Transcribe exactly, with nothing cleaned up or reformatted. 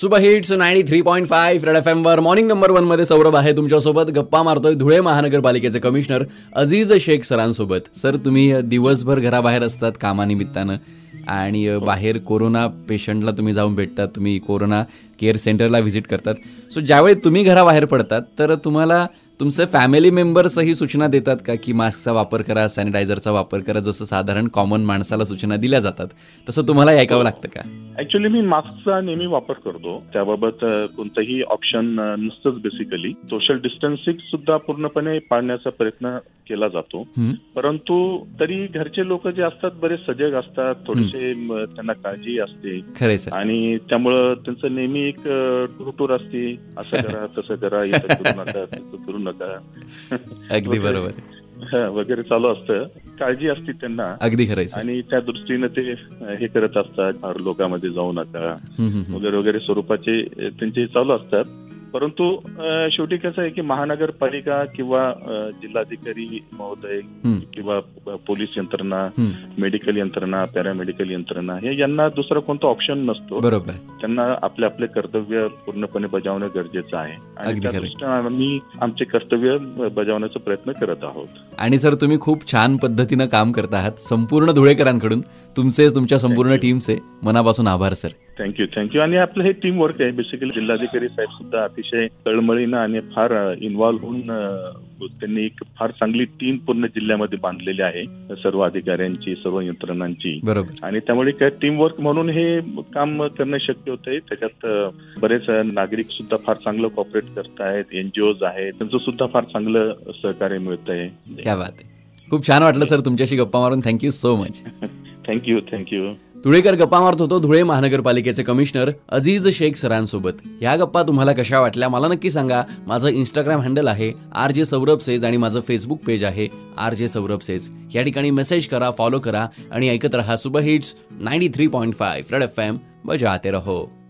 Super hits ninety three point five red F M वर morning number one मध्ये सौरभ आहे तुमच्यासोबत. गप्पा मारतोय धुळे महानगरपालिकेचे कमिशनर अजीज शेख सरांसोबत. सर, तुम्ही दिवसभर घराबाहेर असतात कामानिमित्तानं आणि बाहेर कोरोना पेशंटला तुम्ही जाऊन भेटतात, तुम्ही कोरोना केअर सेंटरला व्हिजिट करतात. सो ज्यावेळी तुम्ही घराबाहेर पडतात तर तुम्हाला तुमचे फॅमिली मेंबर्सही सूचना देतात का की मास्कचा वापर करा, सॅनिटायझरचा वापर करा, जसं साधारण कॉमन माणसाला सूचना दिल्या जातात तसं तुम्हाला ऐकावं लागतं का? ऍक्च्युली मी मास्कचा नेहमी वापर करतो, त्याबाबत कोणतंही ऑप्शन नसतंच. बेसिकली सोशल डिस्टन्सिंग सुद्धा पूर्णपणे पाळण्याचा प्रयत्न केला जातो, परंतु तरी घरचे लोक जे असतात बरेच सजग असतात, थोडेसे त्यांना काळजी असते खरे आणि त्यामुळं त्यांचं नेहमी एक टूरटूर असते, असं करा तसं करा, इथं करू नका तसं करू नका, अगदी बरोबर वगैरे चालू असतं. काळजी असते त्यांना अगदी खरं आणि त्या दृष्टीनं ते हे करत असतात, लोकांमध्ये जाऊ नका वगैरे वगैरे स्वरूपाचे त्यांचे चालू असतात. परंतु शेवटी कसं आहे की महानगरपालिका किंवा जिल्हाधिकारी महोदय किंवा पोलीस यंत्रणा, मेडिकल यंत्रणा, पॅरामेडिकल यंत्रणा हे यांना दुसरा कोणता ऑप्शन नसतो. बरोबर, त्यांना आपले आपले कर्तव्य पूर्णपणे बजावणं गरजेचं आहे आणि त्या दृष्टीने आम्ही आमचे कर्तव्य बजावण्याचा प्रयत्न करत आहोत. आणि सर, तुम्ही खूप छान पद्धतीनं काम करत आहात. संपूर्ण धुळेकरांकडून तुमचे, तुमच्या संपूर्ण टीमचे मनापासून आभार सर. Thank you thank you. आणि आपलं हे टीम वर्क आहे बेसिकली. जिल्हाधिकारी साहेब सुद्धा अतिशय तळमळीनं आणि फार इन्व्हॉल्व्ह होऊन त्यांनी एक फार चांगली टीम पूर्ण जिल्ह्यामध्ये बांधलेली आहे, सर्व अधिकाऱ्यांची, सर्व यंत्रणांची. बरोबर. आणि त्यामुळे काय टीम वर्क म्हणून हे काम करणं शक्य होतंय. त्याच्यात बरेच नागरिक सुद्धा फार चांगलं कॉपरेट करतायत, एनजीओज आहेत, त्यांचं सुद्धा फार चांगलं सहकार्य मिळतंय. क्या बात आहे. खूप छान वाटलं सर तुमच्याशी गप्पा मारून. Thank you so much. Thank you thank you. धुळेकर गप्पा मारत होतो धुळे महानगरपालिकेचे कमिशनर अजीज शेख सरांसोबत. ह्या गप्पा तुम्हाला कशा वाटल्या मला नक्की सांगा. माझं इंस्टाग्राम हँडल आहे आर जे सौरभ सेज आणि माझं फेसबुक पेज आहे आर जे सौरभ सेज. या ठिकाणी मेसेज करा, फॉलो करा आणि ऐकत रहा super hits ninety three point five red F M. बजाते रहो.